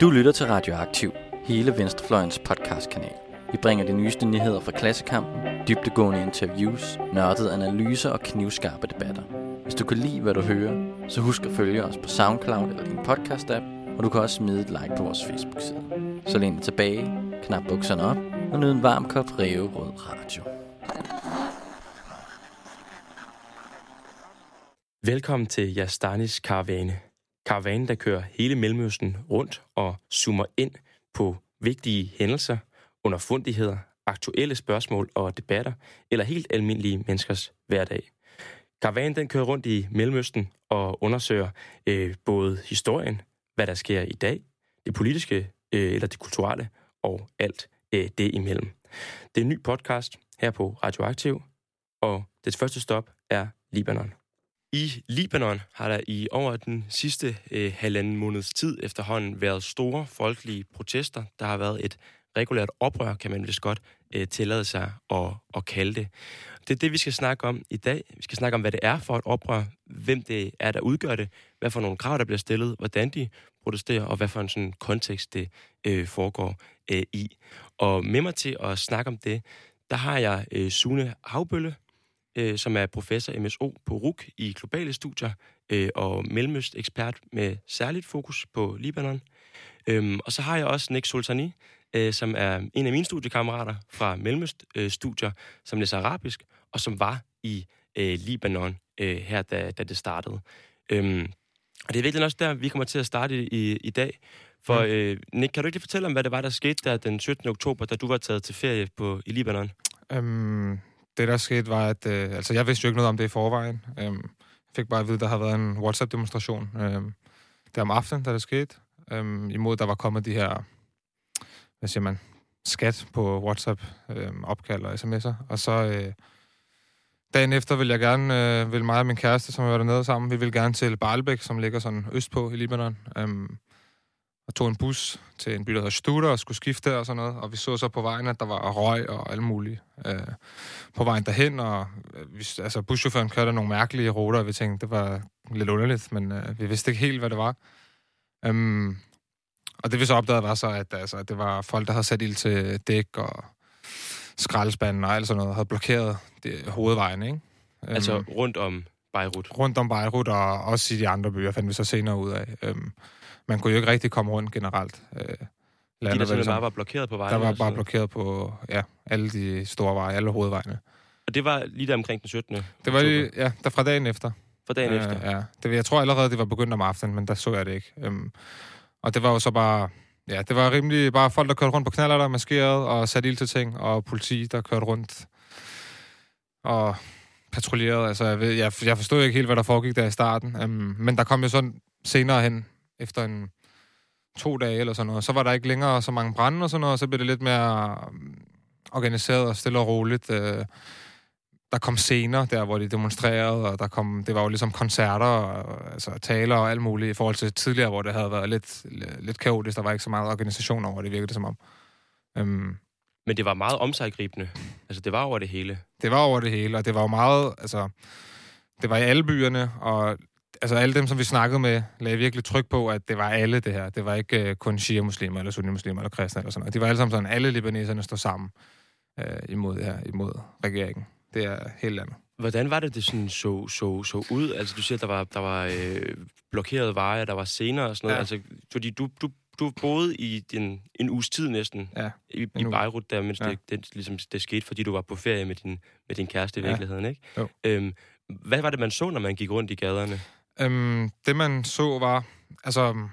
Du lytter til Radioaktiv, hele Venstrefløjens podcastkanal. Vi bringer de nyeste nyheder fra klassekampen, dybdegående interviews, nørdede analyser og knivskarpe debatter. Hvis du kan lide, hvad du hører, så husk at følge os på SoundCloud eller din podcast-app, og du kan også smide et like på vores Facebook-side. Så læn dig tilbage, knap bukserne op og nyd en varm kop Reo Rød Radio. Velkommen til Jastanis Karavane. Karavanen, der kører hele Mellemøsten rundt og zoomer ind på vigtige hændelser, underfundigheder, aktuelle spørgsmål og debatter, eller helt almindelige menneskers hverdag. Karavanen, den kører rundt i Mellemøsten og undersøger både historien, hvad der sker i dag, det politiske eller det kulturelle, og alt det imellem. Det er en ny podcast her på Radioaktiv, og dets første stop er Libanon. I Libanon har der i over den sidste halvanden måneds tid efterhånden været store folkelige protester. Der har været et regulært oprør, kan man vist godt tillade sig at kalde det. Det er det, vi skal snakke om i dag. Vi skal snakke om, hvad det er for et oprør, hvem det er, der udgør det, hvad for nogle krav, der bliver stillet, hvordan de protesterer, og hvad for en sådan kontekst det foregår i. Og med mig til at snakke om det, der har jeg Sune Haugbølle, som er professor MSO på RUC i globale studier og mellemøstekspert med særligt fokus på Libanon. Og så har jeg også Nick Soltani, som er en af mine studiekammerater fra mellemøststudier, som læser arabisk, og som var i Libanon her, da det startede. Og det er virkelig også der, vi kommer til at starte i dag. For Nick, kan du ikke lige fortælle om, hvad det var, der skete der den 17. oktober, da du var taget til ferie i Libanon? Det, der skete, var, at jeg vidste jo ikke noget om det i forvejen. Jeg fik bare at vide, at der havde været en WhatsApp-demonstration der om aftenen, da det skete. Imod, der var kommet de her, hvad siger man, skat på WhatsApp-opkald og sms'er. Og så dagen efter ville mig og min kæreste, som vi var dernede sammen, vi ville gerne til Baalbek, som ligger sådan østpå i Libanon. Og tog en bus til en by, der hedder Studer, og skulle skifte og sådan noget. Og vi så på vejen, at der var røg og alt muligt på vejen derhen. Og buschaufføren kørte nogle mærkelige ruter, og vi tænkte, det var lidt underligt, men vi vidste ikke helt, hvad det var. Og det vi så opdagede var så, at det var folk, der havde sat ild til dæk og skraldespanden og alt sådan noget, havde blokeret hovedvejen, ikke? Altså rundt om Beirut? Rundt om Beirut, og også i de andre byer, fandt vi så senere ud af. Man kunne jo ikke rigtig komme rundt generelt. Der bare var blokeret på vejen? Der var bare blokeret på alle de store veje, alle hovedvejene. Og det var lige der omkring den 17. Det var lige, der fra dagen efter. Fra dagen efter? Ja. Jeg tror allerede, det var begyndt om aftenen, men der så jeg det ikke. Og det var jo så bare... Ja, det var rimelig bare folk, der kørte rundt på knallerter, maskerede og satte ild til ting, og politi, der kørte rundt og patruljerede. Altså, jeg forstod ikke helt, hvad der foregik der i starten. Men der kom jo sådan senere hen, efter 2 dage eller sådan noget, så var der ikke længere så mange brande og sådan noget, og så blev det lidt mere organiseret og stille og roligt. Der kom scener der, hvor de demonstrerede, og det var jo ligesom koncerter og altså, taler og alt muligt, i forhold til tidligere, hvor det havde været lidt kaotisk. Der var ikke så meget organisation over det, virkede det som om. Men det var meget omsaggribende. Altså, det var over det hele. Det var over det hele, og det var jo meget... Altså, det var i alle byerne, og... Altså alle dem, som vi snakkede med, lagde virkelig tryk på, at det var alle det her. Det var ikke kun shia-muslimer, eller sunni-muslimer, eller kristne, eller sådan noget. De var alle sammen sådan, alle libaneserne stod sammen imod det her, imod regeringen. Det er helt andet. Hvordan var det sådan så ud? Altså du siger, at der var blokerede veje, der var scener og sådan noget. Ja. Altså, fordi du boede i en uges tid næsten, i Beirut der, mens det skete, fordi du var på ferie med din kæreste i virkeligheden, ikke? Jo. Hvad var det, man så, når man gik rundt i gaderne? Det, man så, var... Altså,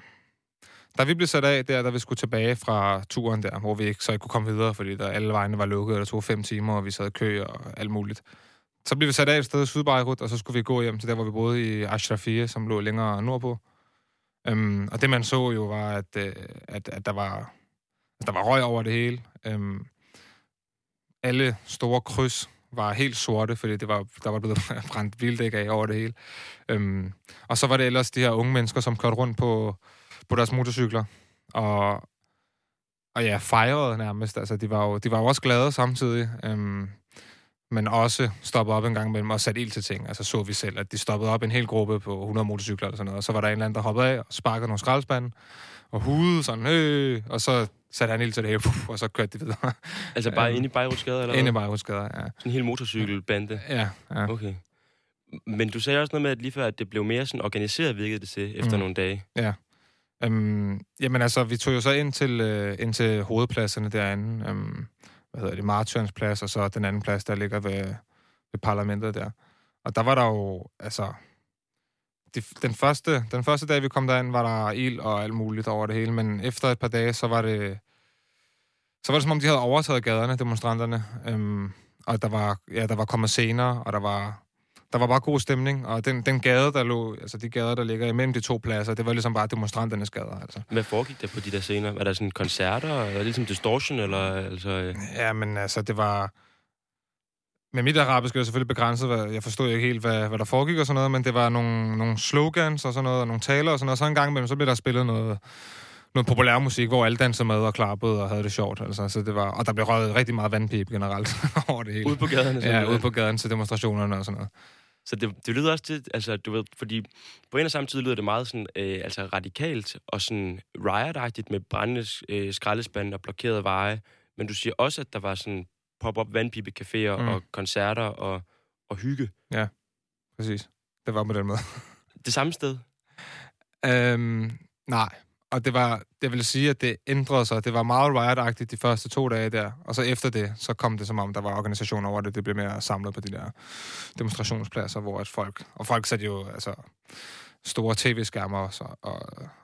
da vi blev sat af der, da vi skulle tilbage fra turen der, hvor vi ikke kunne komme videre, fordi der alle vejene var lukket, og der tog 5 timer, og vi sad i kø og alt muligt. Så blev vi sat af et sted i Sydbeirut, og så skulle vi gå hjem til der, hvor vi boede i Ashrafie, som lå længere nordpå. Og det, man så jo, var, at der var røg over det hele. Alle store kryds var helt sorte, fordi der var blevet brændt bildæk af over det hele. Og så var det ellers de her unge mennesker, som kørte rundt på deres motorcykler, og fejrede nærmest. Altså, de var jo også glade samtidig. men også stoppet op en gang imellem og sat ild til ting. Altså så vi selv, at de stoppede op en hel gruppe på 100 motorcykler eller sådan noget, og så var der en eller anden, der hoppede af og sparkede nogle skraldespande og hudede sådan, og så satte han ild til det hele, og så kørte de videre. Altså bare inde i Beirutsgade, eller hvad? Inde i Beirutsgade, ja. Sådan en hel motorcykelbande? Ja, ja. Okay. Men du sagde også noget med, at lige før, at det blev mere sådan organiseret, virkede det til, efter nogle dage. Ja. Jamen altså, vi tog jo så ind til hovedpladserne derinde. Hvad hedder det? Martyrens Plads, og så den anden plads, der ligger ved parlamentet der. Og der var der jo, altså... Den første dag, vi kom derind, var der ild og alt muligt over det hele, men efter et par dage, så var det som om, de havde overtaget gaderne, demonstranterne. Og der var kommet scener, og der var bare god stemning, og den gade, der lå, altså de gader, der ligger imellem de to pladser, det var ligesom bare demonstranternes gader, altså. Hvad foregik der på de der scener? Var der sådan koncerter, eller var det ligesom distortion, eller altså... Ja, men altså, det var... Men mit arabisk var selvfølgelig begrænset. Jeg forstod ikke helt, hvad der foregik og sådan noget, men det var nogle slogans og sådan noget, og nogle taler og sådan noget. Så en gang imellem, så blev der spillet noget populær musik, hvor alle dansede med og klappede og havde det sjovt. Altså. Så det var, og der blev røget rigtig meget vandpipe generelt over det hele. Ude på gaderne? Ja, ude på gaden til demonstrationerne og sådan noget. Så det lyder også til, altså du ved, fordi på en og samme tid lyder det meget sådan, altså radikalt og sådan riot-agtigt med brændende skraldespande og blokerede veje. Men du siger også, at der var sådan pop-up vandpipecaféer og koncerter og hygge. Ja, præcis. Det var på den måde. Det samme sted? Nej. Og det vil sige, at det ændrede sig. Det var meget riot-agtigt de første 2 dage der. Og så efter det, så kom det som om, der var organisationer over det. Det blev mere samlet på de der demonstrationspladser, hvor at folk... Og folk satte jo altså store tv-skærmer og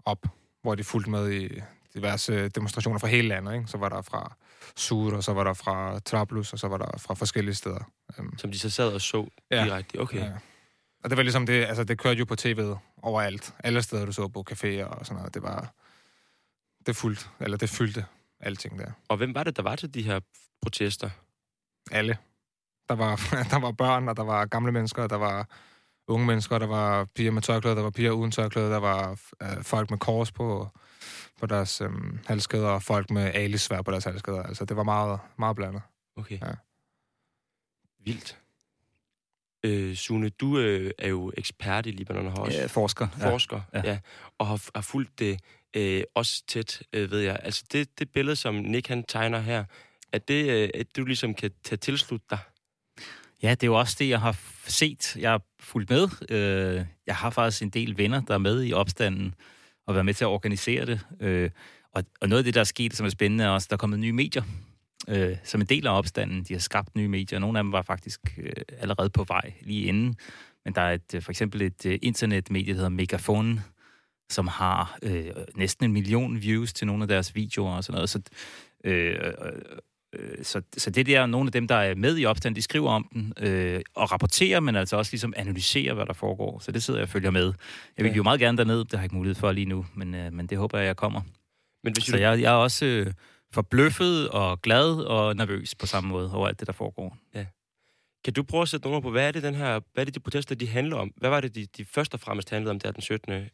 op, hvor de fulgte med i diverse demonstrationer fra hele landet, ikke? Så var der fra Sur, og så var der fra Trablus, og så var der fra forskellige steder. Som de så sad og så direkte? Okay. Ja. Og det var ligesom det, altså det kørte jo på tv'et overalt. Alle steder, du så på caféer og sådan noget, det fyldte alting der. Og hvem var det, der var til de her protester? Alle. Der var børn, og der var gamle mennesker, og der var unge mennesker, der var piger med tørklæder, der var piger uden tørklæder, der var folk med kors på deres halskæder, og folk med alisvær på deres halskæder. Altså, det var meget, meget blandet. Okay. Ja. Vildt. Sune, du er jo ekspert i Libanon og har også... Forsker. Ja. Og har fulgt det også tæt, ved jeg. Altså, det billede, som Nick han tegner her, at det, at du ligesom kan tage tilslutte dig? Ja, det er jo også det, jeg har set. Jeg har fulgt med. Jeg har faktisk en del venner, der er med i opstanden og være med til at organisere det. Og noget af det, der er sket, som er spændende, er også, at der er kommet nye medier, som en del af opstanden. De har skabt nye medier. Nogle af dem var faktisk allerede på vej lige inden. Men der er for eksempel et internetmedie, der hedder Megafone, som har næsten 1 million views til nogle af deres videoer og sådan noget. Så det der, nogle af dem, der er med i opstanden, de skriver om den og rapporterer, men altså også ligesom analyserer, hvad der foregår. Så det sidder jeg og følger med. Jeg vil jo meget gerne derned, det har jeg ikke mulighed for lige nu, men det håber jeg kommer. Men hvis så jeg er også forbløffet og glad og nervøs på samme måde over alt det, der foregår. Ja. Kan du prøve at sætte nogle på, hvad er det de protester, de handler om? Hvad var det, de først og fremmest handlede om der den 17.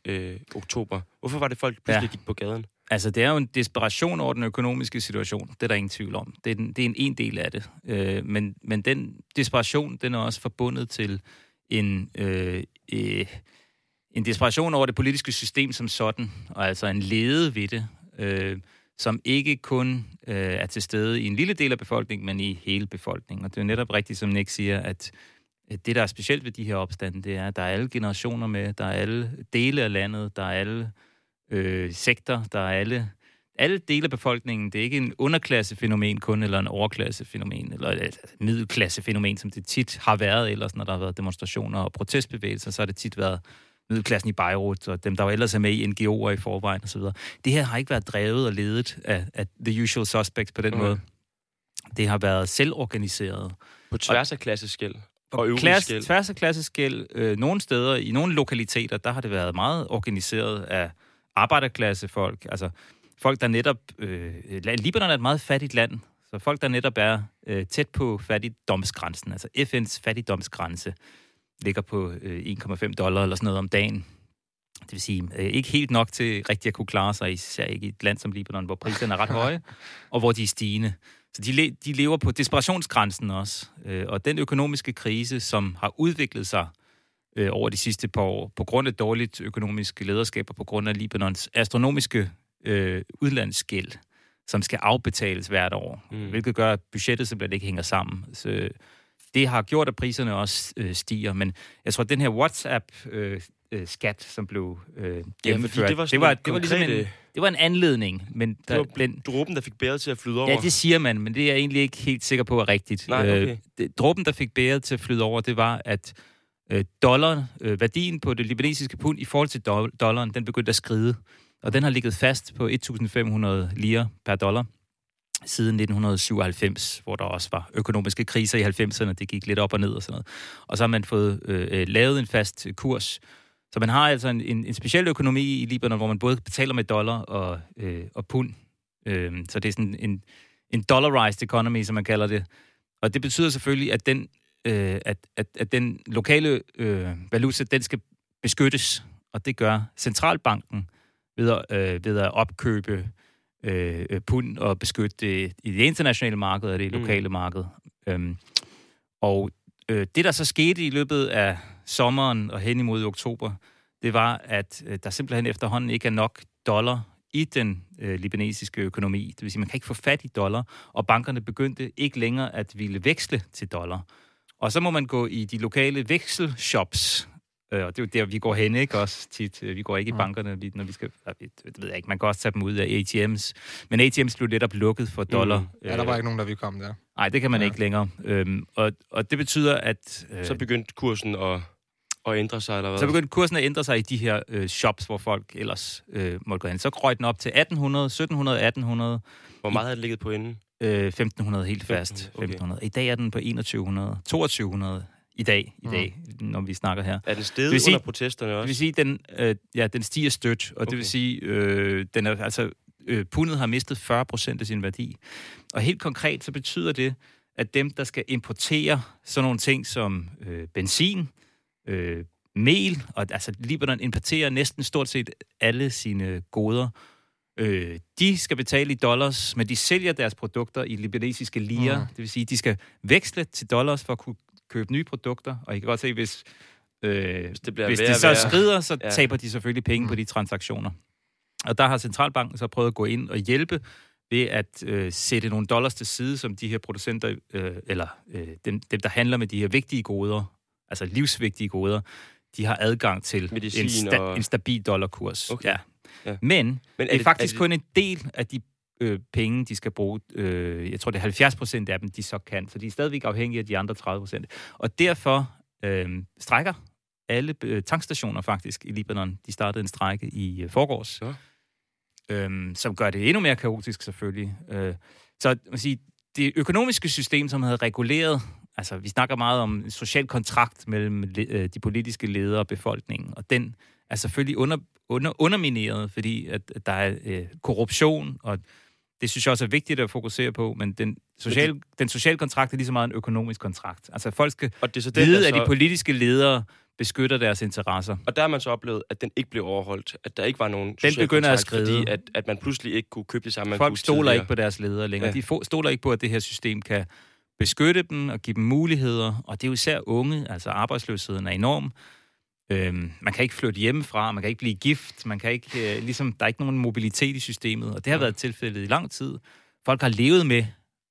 oktober? Hvorfor var det, folk pludselig gik på gaden? Altså, det er jo en desperation over den økonomiske situation. Det er der ingen tvivl om. Det er en del af det. Men den desperation, den er også forbundet til en desperation over det politiske system som sådan, og altså en lede ved det, som ikke kun er til stede i en lille del af befolkningen, men i hele befolkningen. Og det er jo netop rigtigt, som Nick siger, at det, der er specielt ved de her opstande, det er, at der er alle generationer med, der er alle dele af landet, der er alle sektor, der er alle dele af befolkningen. Det er ikke en underklassefænomen kun, eller en overklassefænomen, eller et middelklassefænomen, som det tit har været ellers, når der har været demonstrationer og protestbevægelser, så har det tit været middelklassen i Beirut, og dem, der var ellers er med i NGO'er i forvejen osv. Det her har ikke været drevet og ledet af the usual suspects på den måde. Det har været selvorganiseret. På tværs af klasseskel. Tværs af klasseskel. Nogle steder, i nogle lokaliteter, der har det været meget organiseret af arbejderklassefolk, altså folk, der netop... Libanon er et meget fattigt land, så folk, der netop er tæt på fattigdomsgrænsen, altså FN's fattigdomsgrænse, ligger på $1,5 eller sådan noget om dagen. Det vil sige, ikke helt nok til rigtig at kunne klare sig, især ikke i et land som Libanon, hvor priserne er ret høje, og hvor de er stigende. Så de lever på desperationsgrænsen også. Og den økonomiske krise, som har udviklet sig over de sidste par år, på grund af dårligt økonomisk lederskab og på grund af Libanons astronomiske udlandsgæld, som skal afbetales hvert år, hvilket gør, at budgettet simpelthen ikke hænger sammen. Så det har gjort, at priserne også stiger. Men jeg tror, at den her WhatsApp-skat, som blev gennemført, det var en anledning. Men dråben, der fik bæret til at flyde over? Ja, det siger man, men det er jeg egentlig ikke helt sikker på er rigtigt. Nej, okay. Dråben, der fik bæret til at flyde over, det var, at værdien på det libanesiske pund i forhold til dollaren, den begyndte at skride. Og den har ligget fast på 1.500 lire per dollar siden 1997, hvor der også var økonomiske kriser i 90'erne. Det gik lidt op og ned og sådan noget. Og så har man fået lavet en fast kurs. Så man har altså en speciel økonomi i Libanon, hvor man både betaler med dollar og pund. Så det er sådan en dollarized economy, som man kalder det. Og det betyder selvfølgelig, at den lokale valuta, den skal beskyttes. Og det gør centralbanken ved at opkøbe pund og beskytte det i det internationale marked og det lokale marked. Det, der så skete i løbet af sommeren og hen imod oktober, det var, at der simpelthen efterhånden ikke er nok dollar i den libanesiske økonomi. Det vil sige, man kan ikke få fat i dollar, og bankerne begyndte ikke længere at ville veksle til dollar. Og så må man gå i de lokale vekselshops. Og det er jo der, vi går hen, ikke også tit. Vi går ikke i bankerne, når vi skal... Det ved jeg ikke, man kan også tage dem ud af ATMs. Men ATMs blev netop lukket for dollar. Ja, der var ikke nogen, der ville komme der. Nej, det kan man ikke længere. Og det betyder, at... Så begyndte kursen at ændre sig, eller hvad? Så begyndte kursen at ændre sig i de her shops, hvor folk ellers måtte gå hen. Så krøjte den op til 1800, 1700, 1800. Hvor meget havde det ligget på inden? 1500 helt fast. 1500. I dag er den på 2100, 2200... I dag, når vi snakker her. Er den steget under protesterne også? Det vil sige, den stiger stødt, og det vil sige, pundet har mistet 40% af sin værdi. Og helt konkret, så betyder det, at dem, der skal importere sådan nogle ting som benzin, mel, og altså Libanon importerer næsten stort set alle sine goder, de skal betale i dollars, men de sælger deres produkter i libanesiske lire. Det vil sige, de skal veksle til dollars for at kunne købe nye produkter, og I kan godt se, hvis det skrider, så taber de selvfølgelig penge på de transaktioner. Og der har centralbanken så prøvet at gå ind og hjælpe ved at sætte nogle dollars til side, som de her producenter, dem, der handler med de her vigtige goder, altså livsvigtige goder, de har adgang til en stabil dollarkurs. Okay. Ja. Ja. Men det er faktisk kun en del af de penge, de skal bruge. Jeg tror, det er 70% af dem, de så kan. Så de er stadigvæk afhængige af de andre 30%. Og derfor strækker alle tankstationer faktisk i Libanon. De startede en strække i forgårs, som gør det endnu mere kaotisk selvfølgelig. Så man siger, det økonomiske system, som havde reguleret, altså vi snakker meget om en social kontrakt mellem de politiske ledere og befolkningen, og den er selvfølgelig undermineret, fordi at der er korruption, og det synes jeg også er vigtigt at fokusere på, men den sociale kontrakt er lige så meget en økonomisk kontrakt. Altså folk skal vide, at de politiske ledere beskytter deres interesser. Og der har man så oplevet, at den ikke blev overholdt, at der ikke var nogen social kontrakt, fordi at man pludselig ikke kunne købe det samme. Folk stoler ikke på deres ledere længere. Ja. De stoler ikke på, at det her system kan beskytte dem og give dem muligheder, og det er jo især unge, altså arbejdsløsheden er enorm. Man kan ikke flytte hjemmefra, man kan ikke blive gift, man kan ikke, der er ikke nogen mobilitet i systemet, og det har været tilfældet i lang tid. Folk har levet med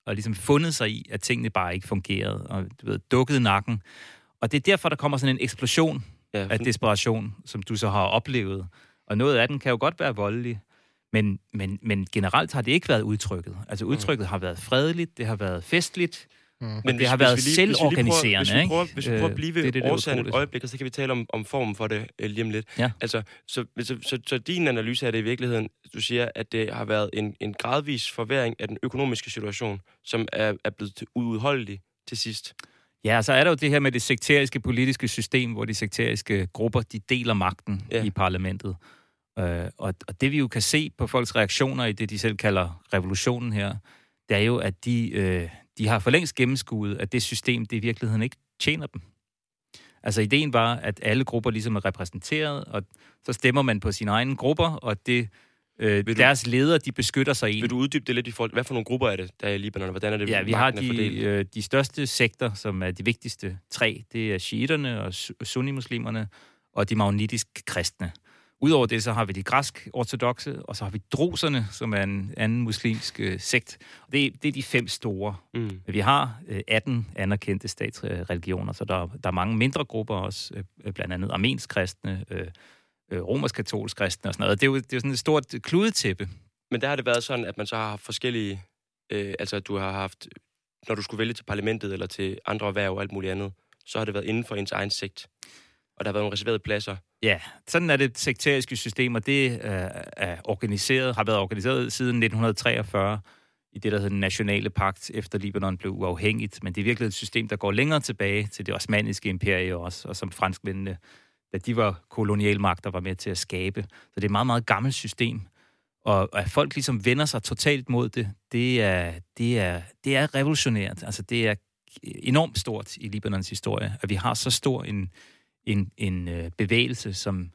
og ligesom fundet sig i, at tingene bare ikke fungerede, og dukket nakken. Og det er derfor, der kommer sådan en eksplosion af desperation, som du så har oplevet. Og noget af den kan jo godt være voldelig, men generelt har det ikke været udtrykket. Altså udtrykket har været fredeligt, det har været festligt, men det har været selvorganiserende, ikke? Hvis vi prøver at blive ved årsagen et øjeblik, så kan vi tale om formen for det lige om lidt. Ja. Altså, så din analyse er det i virkeligheden, du siger, at det har været en gradvis forværring af den økonomiske situation, som er blevet uudholdelig til sidst. Ja, så er der jo det her med det sekteriske politiske system, hvor de sekteriske grupper, de deler magten i parlamentet. Og det vi jo kan se på folks reaktioner i det, de selv kalder revolutionen her, det er jo, at de har for længst gennemskuet, at det system, det i virkeligheden ikke tjener dem. Altså ideen var, at alle grupper ligesom er repræsenteret, og så stemmer man på sine egne grupper, og det Deres ledere, de beskytter sig i. Vil du uddybe det lidt i forhold? Hvad for nogle grupper er det, der er i Libanon? Hvordan er det? Ja, vi har de største sekter, som er de vigtigste tre. Det er shiiterne og sunnimuslimerne og de maronitiske kristne. Udover det, så har vi de græsk-ortodokse, og så har vi droserne, som er en anden muslimsk sekt. Det er de fem store. Mm. Vi har 18 anerkendte statsreligioner, så der er mange mindre grupper også, blandt andet armensk kristne, romersk-katolsk kristne og sådan noget. Det er jo sådan et stort kludetæppe. Men der har det været sådan, at man så har haft forskellige... du har haft... Når du skulle vælge til parlamentet eller til andre erhverv og alt muligt andet, så har det været inden for ens egen sekt. Og der har været nogle reserverede pladser. Ja, sådan er det sekteriske system, og det har været organiseret siden 1943 i det, der hedder den nationale pagt, efter Libanon blev uafhængigt. Men det er virkelig et system, der går længere tilbage til det osmanniske imperie også, og som franskmændene, da de var kolonialmagter, var med til at skabe. Så det er et meget, meget gammelt system. Og at folk ligesom vender sig totalt mod det, det er revolutionært. Altså, det er enormt stort i Libanons historie, at vi har så stor en bevægelse, som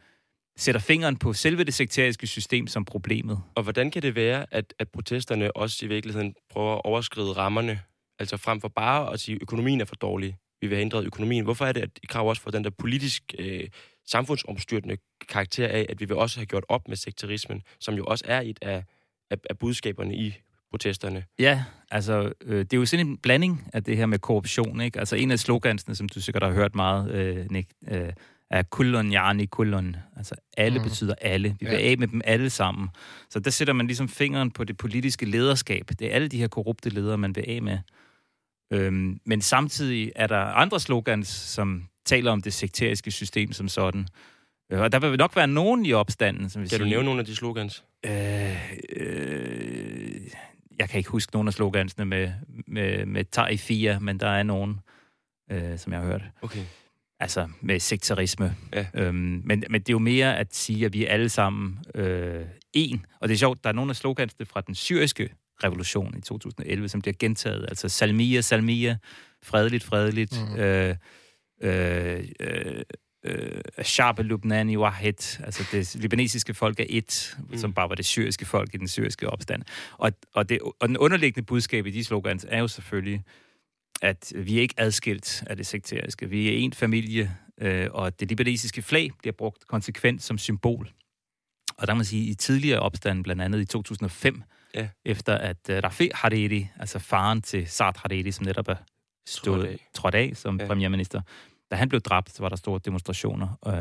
sætter fingeren på selve det sekteriske system som problemet. Og hvordan kan det være, at protesterne også i virkeligheden prøver at overskride rammerne? Altså frem for bare at sige, at økonomien er for dårlig. Vi vil have ændret økonomien. Hvorfor er det, at I kræver også for den der politisk samfundsomstyrtende karakter af, at vi vil også have gjort op med sekterismen, som jo også er et af budskaberne i protesterne? Ja, altså, det er jo sådan en blanding af det her med korruption, ikke? Altså, en af slogansene, som du sikkert har hørt meget, Nick, er kullun yani kullun. Altså, alle betyder alle. Vi vil af med dem alle sammen. Så der sætter man ligesom fingeren på det politiske lederskab. Det er alle de her korrupte ledere, man vil af med. Men samtidig er der andre slogans, som taler om det sekteriske system som sådan. Og der vil nok være nogen i opstanden, som vil sige... Kan du nævne nogle af de slogans? Jeg kan ikke huske nogen af slogansene med Taifia, men der er nogen, som jeg har hørt. Okay. Altså med sekterisme. Ja. Men det er jo mere at sige, at vi er alle sammen én. Og det er sjovt, der er nogle af slogansene fra den syriske revolution i 2011, som bliver gentaget. Altså Salmia, Salmia, fredeligt, fredeligt. Sharpe Lubnani Wahed, altså det libanesiske folk er et, som bare var det syriske folk i den syriske opstand. Og den underliggende budskab i de slogans er jo selvfølgelig, at vi er ikke adskilt af det sekteriske. Vi er en familie, og det libanesiske flag bliver brugt konsekvent som symbol. Og der må man sige, i tidligere opstanden, blandt andet i 2005, efter at Rafik Hariri, altså faren til Saad Hariri, som netop er trådt af som premierminister, da han blev dræbt, så var der store demonstrationer.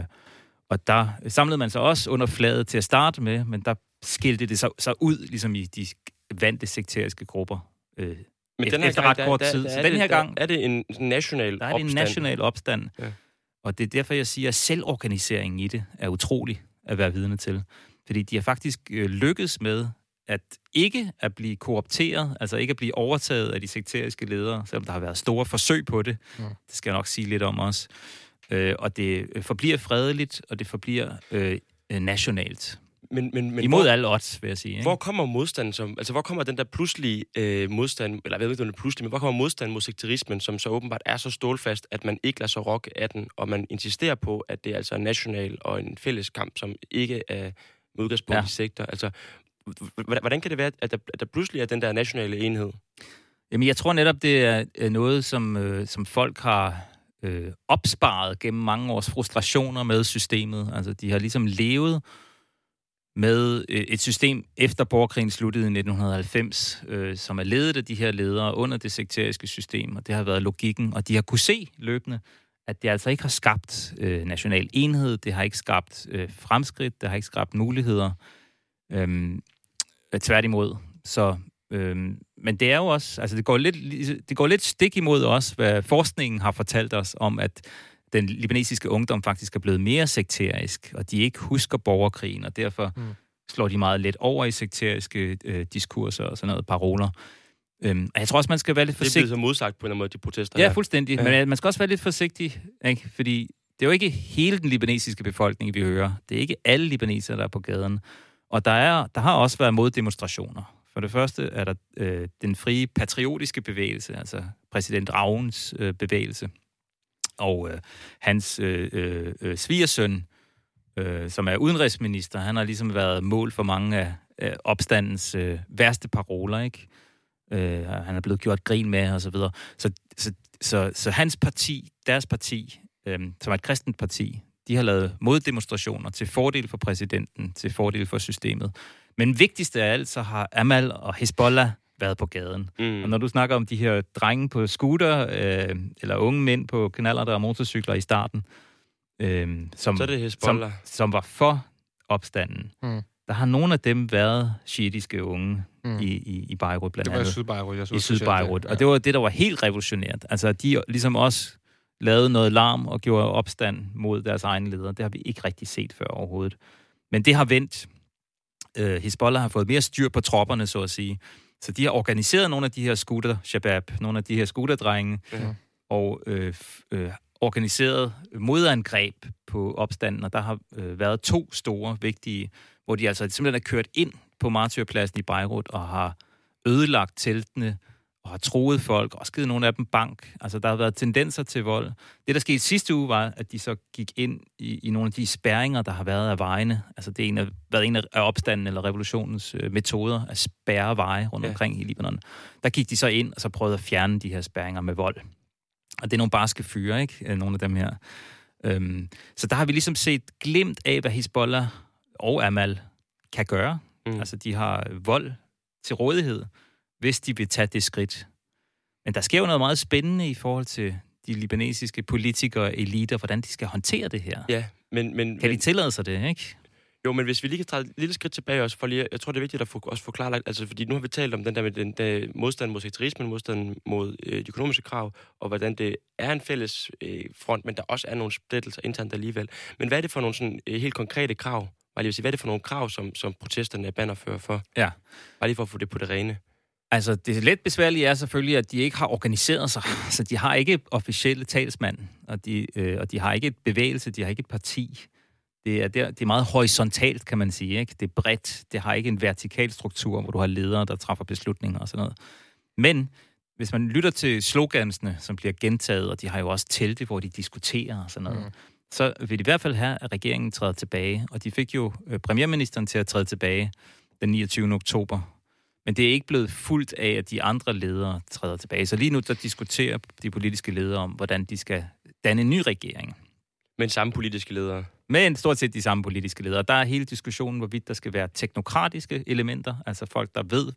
Og der samlede man sig også under flaget til at starte med, men der skilte det sig ud, ligesom i de vante sekteriske grupper. Men den her efter gang, ret kort tid. Så den her gang er det en national opstand. Ja. Og det er derfor, jeg siger, at selvorganiseringen i det er utrolig at være vidne til. Fordi de har faktisk lykkedes med at ikke at blive korrupteret, altså ikke at blive overtaget af de sekteriske ledere, selvom der har været store forsøg på det. Ja. Det skal jeg nok sige lidt om også. Og det forbliver fredeligt, og det forbliver nationalt. Men imod alle odds, vil jeg sige. Ikke? Hvor kommer modstanden som... Altså, hvor kommer den der pludselige modstand... Eller jeg ved ikke, om det er pludselig, men hvor kommer modstanden mod sekterismen, som så åbenbart er så stålfast, at man ikke lader sig rokke af den, og man insisterer på, at det er altså en national og en fælles kamp, som ikke er med udgangspunkt i sekter. Altså... Hvordan kan det være, at der pludselig er den der nationale enhed? Jamen, jeg tror netop, det er noget, som folk har opsparet gennem mange års frustrationer med systemet. Altså, de har ligesom levet med et system, efter borgerkrigen sluttede i 1990, som er ledet af de her ledere under det sekteriske system, og det har været logikken, og de har kunne se løbende, at det altså ikke har skabt national enhed, det har ikke skabt fremskridt, det har ikke skabt muligheder. Tværtimod. Så, men det er jo også, altså det går lidt stik imod også, hvad forskningen har fortalt os om, at den libanesiske ungdom faktisk er blevet mere sekterisk, og de ikke husker borgerkrigen, og derfor slår de meget let over i sekteriske diskurser og sådan noget, paroler. Jeg tror også, man skal være lidt forsigtig. Det bliver så modsagt på en eller anden måde, de protester her. Ja, fuldstændig. Ja. Men man skal også være lidt forsigtig, ikke? Fordi det er jo ikke hele den libanesiske befolkning, vi hører. Det er ikke alle libanesere, der er på gaden. Og der har også været moddemonstrationer. For det første er der den frie patriotiske bevægelse, altså præsident Ravens bevægelse, og hans svigersøn som er udenrigsminister, han har ligesom været mål for mange af opstandens værste paroler, ikke? Han er blevet gjort grin med, og så videre. Så hans parti, deres parti, som er et kristent parti, de har lavet moddemonstrationer til fordel for præsidenten, til fordel for systemet. Men vigtigst af alt, så har Amal og Hezbollah været på gaden. Mm. Og når du snakker om de her drenge på scooter, eller unge mænd på knallerter og motorcykler i starten, som var for opstanden, der har nogle af dem været shiitiske unge i Beirut, blandt andet. Det var i Syd-Beirut. Og det var det, der var helt revolutionært. Altså, de ligesom også lavede noget larm og gjorde opstand mod deres egne ledere. Det har vi ikke rigtig set før overhovedet. Men det har vendt. Hezbollah har fået mere styr på tropperne, så at sige. Så de har organiseret nogle af de her scooter-shabab, nogle af de her scooterdrenge, og organiseret modangreb på opstanden, og der har været to store, vigtige, hvor de altså simpelthen er kørt ind på martyrpladsen i Beirut og har ødelagt teltene og har truet folk, og givet nogle af dem bank. Altså, der har været tendenser til vold. Det, der skete sidste uge, var, at de så gik ind i nogle af de spærringer, der har været af vejene. Altså, det har været en af opstanden eller revolutionens metoder at spærre veje rundt omkring i Libanon. Der gik de så ind, og så prøvede at fjerne de her spærringer med vold. Og det er nogle barske fyre, ikke? Nogle af dem her. Så der har vi ligesom set glimt af, hvad Hezbollah og Amal kan gøre. Altså, de har vold til rådighed, hvis de vil tage det skridt. Men der sker jo noget meget spændende i forhold til de libanesiske politikere og eliter, hvordan de skal håndtere det her. Ja, men kan de tillade sig det, ikke? Jo, men hvis vi lige kan tage et lille skridt tilbage også, for lige, jeg tror, det er vigtigt at også forklare, altså, fordi nu har vi talt om den der med den der modstand mod sekterismen, modstand mod de økonomiske krav, og hvordan det er en fælles front, men der også er nogle splittelser internt alligevel. Men hvad er det for nogle sådan, helt konkrete krav? Bare lige at sige, hvad er det for nogle krav, som protesterne er bannerfører for? Ja. Bare lige for at få det på det rene. Altså, det let besværlige er selvfølgelig, at de ikke har organiseret sig. Så de har ikke officielle talsmand, og de har ikke et bevægelse, de har ikke et parti. Det er meget horisontalt, kan man sige, ikke? Det er bredt. Det har ikke en vertikal struktur, hvor du har ledere, der træffer beslutninger og sådan noget. Men hvis man lytter til slogansene, som bliver gentaget, og de har jo også telte, hvor de diskuterer og sådan noget, så vil de i hvert fald have, at regeringen træder tilbage. Og de fik jo premierministeren til at træde tilbage den 29. oktober. Men det er ikke blevet fuldt af, at de andre ledere træder tilbage. Så lige nu, der diskuterer de politiske ledere om, hvordan de skal danne en ny regering. Men samme politiske ledere? Men stort set de samme politiske ledere. Der er hele diskussionen, hvorvidt der skal være teknokratiske elementer, altså folk, der ved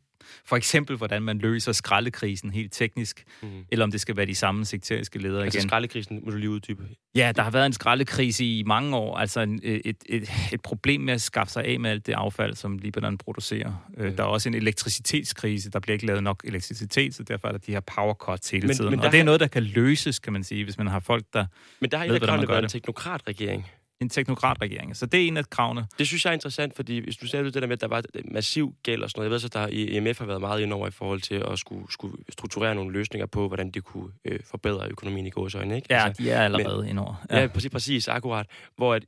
for eksempel, hvordan man løser skraldekrisen helt teknisk, eller om det skal være de samme sekteriske ledere altså igen. Altså skraldekrisen, må du lige uddybe? Ja, der har været en skraldekrise i mange år, altså et problem med at skaffe sig af med alt det affald, som Libanon producerer. Der er også en elektricitetskrise, der bliver ikke lavet nok elektricitet, så derfor er der de her power cuts hele tiden. Men og det er noget, der kan løses, kan man sige, hvis man har folk, der men der har ikke der været en teknokratregering. En teknokratregering. Så det er en af kravene. Det synes jeg er interessant, fordi hvis du ser det der med, at der var massiv gæld og sådan noget. Jeg ved så, der IMF har været meget indover i forhold til at skulle strukturere nogle løsninger på, hvordan det kunne forbedre økonomien i gåseøjne, ikke? Ja, altså, de er allerede indover. Ja, præcis, akkurat. Hvor at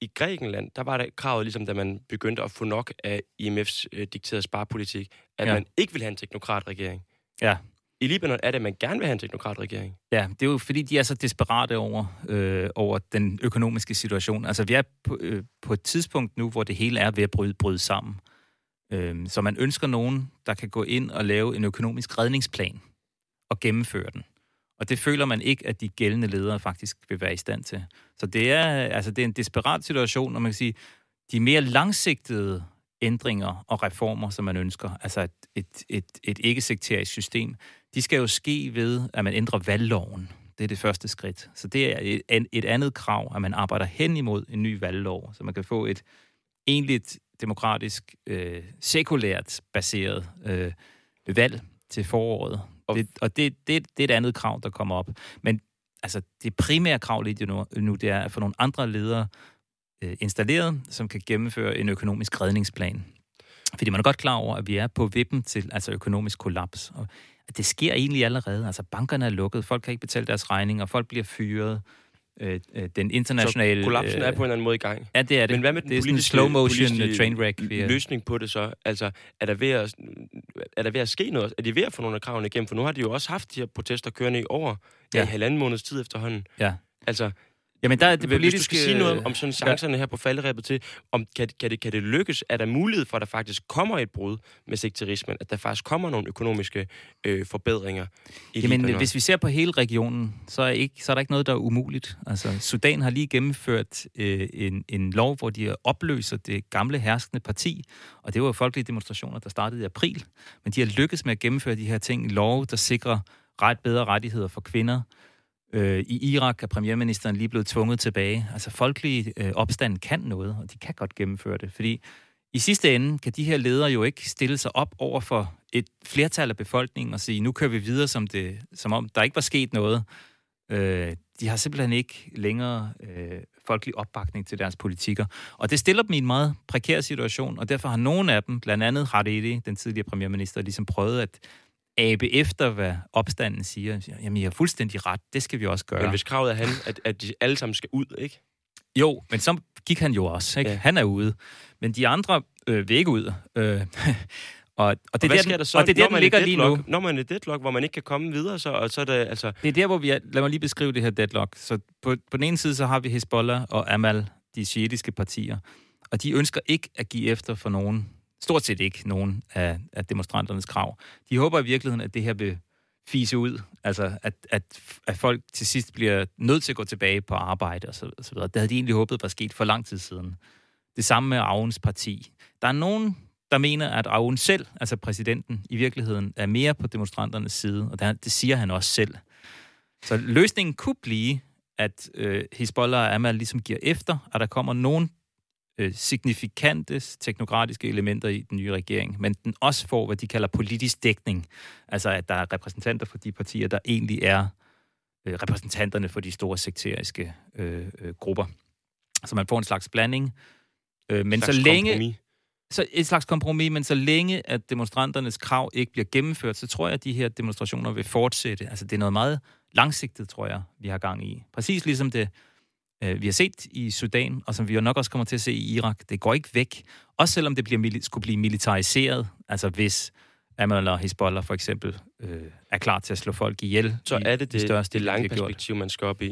i Grækenland, der var der kravet, ligesom da man begyndte at få nok af IMF's dikterede sparepolitik, at man ikke ville have en teknokratregering. Ja. I Libanon er det, at man gerne vil have en teknokratregering. Ja, det er jo fordi, de er så desperate over den økonomiske situation. Altså, vi er på et tidspunkt nu, hvor det hele er ved at bryde sammen. Så man ønsker nogen, der kan gå ind og lave en økonomisk redningsplan og gennemføre den. Og det føler man ikke, at de gældende ledere faktisk vil være i stand til. Så det er en desperat situation, og man kan sige, de mere langsigtede ændringer og reformer, som man ønsker, altså et ikke-sekterisk system, de skal jo ske ved, at man ændrer valgloven. Det er det første skridt. Så det er et andet krav, at man arbejder hen imod en ny valglov, så man kan få et egentligt demokratisk, sekulært baseret valg til foråret. Det er et andet krav, der kommer op. Men altså, det primære krav lige nu, det er at få nogle andre ledere installeret, som kan gennemføre en økonomisk redningsplan. Fordi man er godt klar over, at vi er på vippen til altså økonomisk kollaps. Og det sker egentlig allerede. Altså bankerne er lukket, folk kan ikke betale deres regninger, folk bliver fyret. Den internationale... Så kollapsen er på en eller anden måde i gang. Ja, det er det. Men hvad med den politiske slow-motion trainwreck? Løsning på det så? Altså, er der ved at ske noget? Er de ved at få nogle af kravene igennem? For nu har de jo også haft de her protester kørende i over i halvanden måneds tid efterhånden. Ja. Altså... Jamen, der er det politiske... Hvis du skal sige noget om sådan chancerne her på falderæbet til, om kan det lykkes, at der mulighed for, at der faktisk kommer et brud med sekterismen, at der faktisk kommer nogle økonomiske forbedringer i Libanon? Jamen, hvis vi ser på hele regionen, så er der ikke noget, der er umuligt. Altså, Sudan har lige gennemført en lov, hvor de opløser det gamle herskende parti, og det var jo folkelige demonstrationer, der startede i april, men de har lykkes med at gennemføre de her ting, lov, der sikrer bedre rettigheder for kvinder. I Irak er premierministeren lige blevet tvunget tilbage. Altså folkelige opstand kan noget, og de kan godt gennemføre det, fordi i sidste ende kan de her ledere jo ikke stille sig op over for et flertal af befolkningen og sige, nu kører vi videre, som om der ikke var sket noget. De har simpelthen ikke længere folkelig opbakning til deres politikker. Og det stiller dem i en meget prekær situation, og derfor har nogle af dem, blandt andet Hariri, den tidligere premierminister, ligesom prøvet at abe efter, hvad opstanden siger. Jamen, I har fuldstændig ret. Det skal vi også gøre. Men hvis kravet er at de alle sammen skal ud, ikke? Jo, men så gik han jo også, ikke? Ja. Han er ude. Men de andre vil ikke ud. Og det er der, den ligger lige nu. Når man er deadlock, hvor man ikke kan komme videre, så er det altså... Det er der, hvor vi... Lad mig lige beskrive det her deadlock. Så på den ene side, så har vi Hezbollah og Amal, de shiitiske partier. Og de ønsker ikke at give efter for nogen. Stort set ikke nogen af demonstranternes krav. De håber i virkeligheden, at det her vil fise ud. Altså, at folk til sidst bliver nødt til at gå tilbage på arbejde og så videre. Det havde de egentlig håbet var sket for lang tid siden. Det samme med Auens parti. Der er nogen, der mener, at Aoun selv, altså præsidenten, i virkeligheden er mere på demonstranternes side. Og det siger han også selv. Så løsningen kunne blive, at Hezbollah og Amal ligesom giver efter, og der kommer nogen signifikante teknokratiske elementer i den nye regering, men den også får, hvad de kalder politisk dækning. Altså, at der er repræsentanter for de partier, der egentlig er repræsentanterne for de store sekteriske grupper. Så man får en slags blanding. Et slags kompromis, men så længe, at demonstranternes krav ikke bliver gennemført, så tror jeg, at de her demonstrationer vil fortsætte. Altså, det er noget meget langsigtet, tror jeg, vi har gang i. Præcis ligesom det vi har set i Sudan, og som vi jo nok også kommer til at se i Irak, det går ikke væk. Også selvom det skulle blive militariseret, altså hvis Amal og Hezbollah for eksempel er klar til at slå folk ihjel. Så er det det lange perspektiv, man skal op i.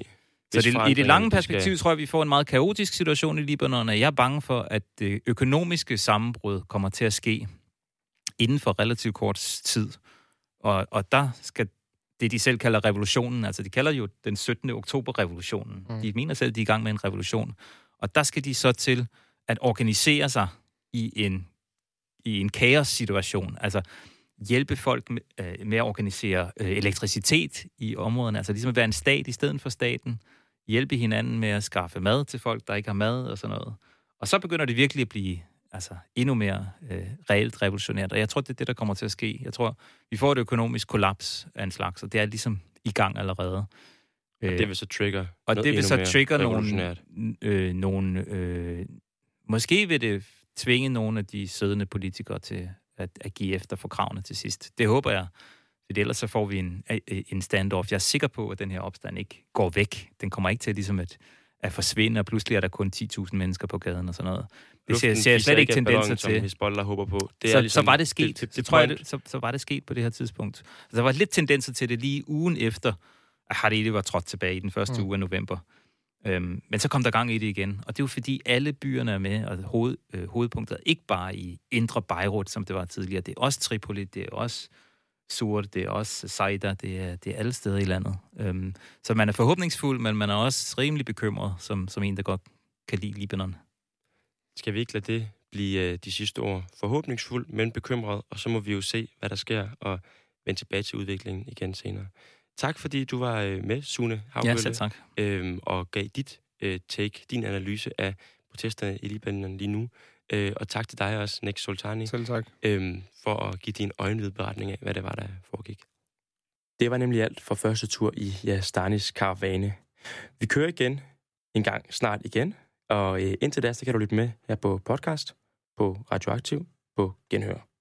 I det lange perspektiv tror jeg, vi får en meget kaotisk situation i Libanon, og jeg er bange for, at det økonomiske sammenbrud kommer til at ske inden for relativt kort tid. Og der skal... Det, de selv kalder revolutionen, altså de kalder jo den 17. oktober-revolutionen. Mm. De mener selv, at de er i gang med en revolution. Og der skal de så til at organisere sig i en kaos-situation. Altså hjælpe folk med at organisere elektricitet i områderne. Altså ligesom at være en stat i stedet for staten. Hjælpe hinanden med at skaffe mad til folk, der ikke har mad og sådan noget. Og så begynder det virkelig at blive endnu mere reelt revolutionært. Og jeg tror, det er det, der kommer til at ske. Jeg tror, vi får et økonomisk kollaps af en slags, og det er ligesom i gang allerede. Og det vil så trigger nogle måske vil det tvinge nogle af de siddende politikere til at give efter for kravene til sidst. Det håber jeg. For ellers så får vi en standoff. Jeg er sikker på, at den her opstand ikke går væk. Den kommer ikke til ligesom at forsvinde, og pludselig er der kun 10.000 mennesker på gaden og sådan noget. Det ser jeg slet ikke tendenser til. Hezbollah håber på. Så var det sket. Så var det sket på det her tidspunkt. Altså, der var lidt tendenser til det lige ugen efter, at Hariri var trådt tilbage i den første uge af november. Men så kom der gang i det igen. Og det er jo fordi, alle byerne er med, og hovedpunktet er ikke bare i Indre Beirut, som det var tidligere. Det er også Tripoli, det er også Surt, det er også Saida, det er alle steder i landet. Så man er forhåbningsfuld, men man er også rimelig bekymret, som en, der godt kan lide Libanon. Skal vi ikke lade det blive de sidste år forhåbningsfuld, men bekymret, og så må vi jo se, hvad der sker, og vende tilbage til udviklingen igen senere. Tak fordi du var med, Sune Haugbølle. Ja, selv tak. Og gav dit take, din analyse af protesterne i Libanon lige nu. Og tak til dig også, Nick Soltani. Selv tak. For at give din øjenvidberetning af, hvad det var, der foregik. Det var nemlig alt for første tur i Jastanis Karavane. Vi kører igen, en gang snart igen. Og indtil da, så kan du lytte med her på podcast, på Radioaktiv, på Genhør.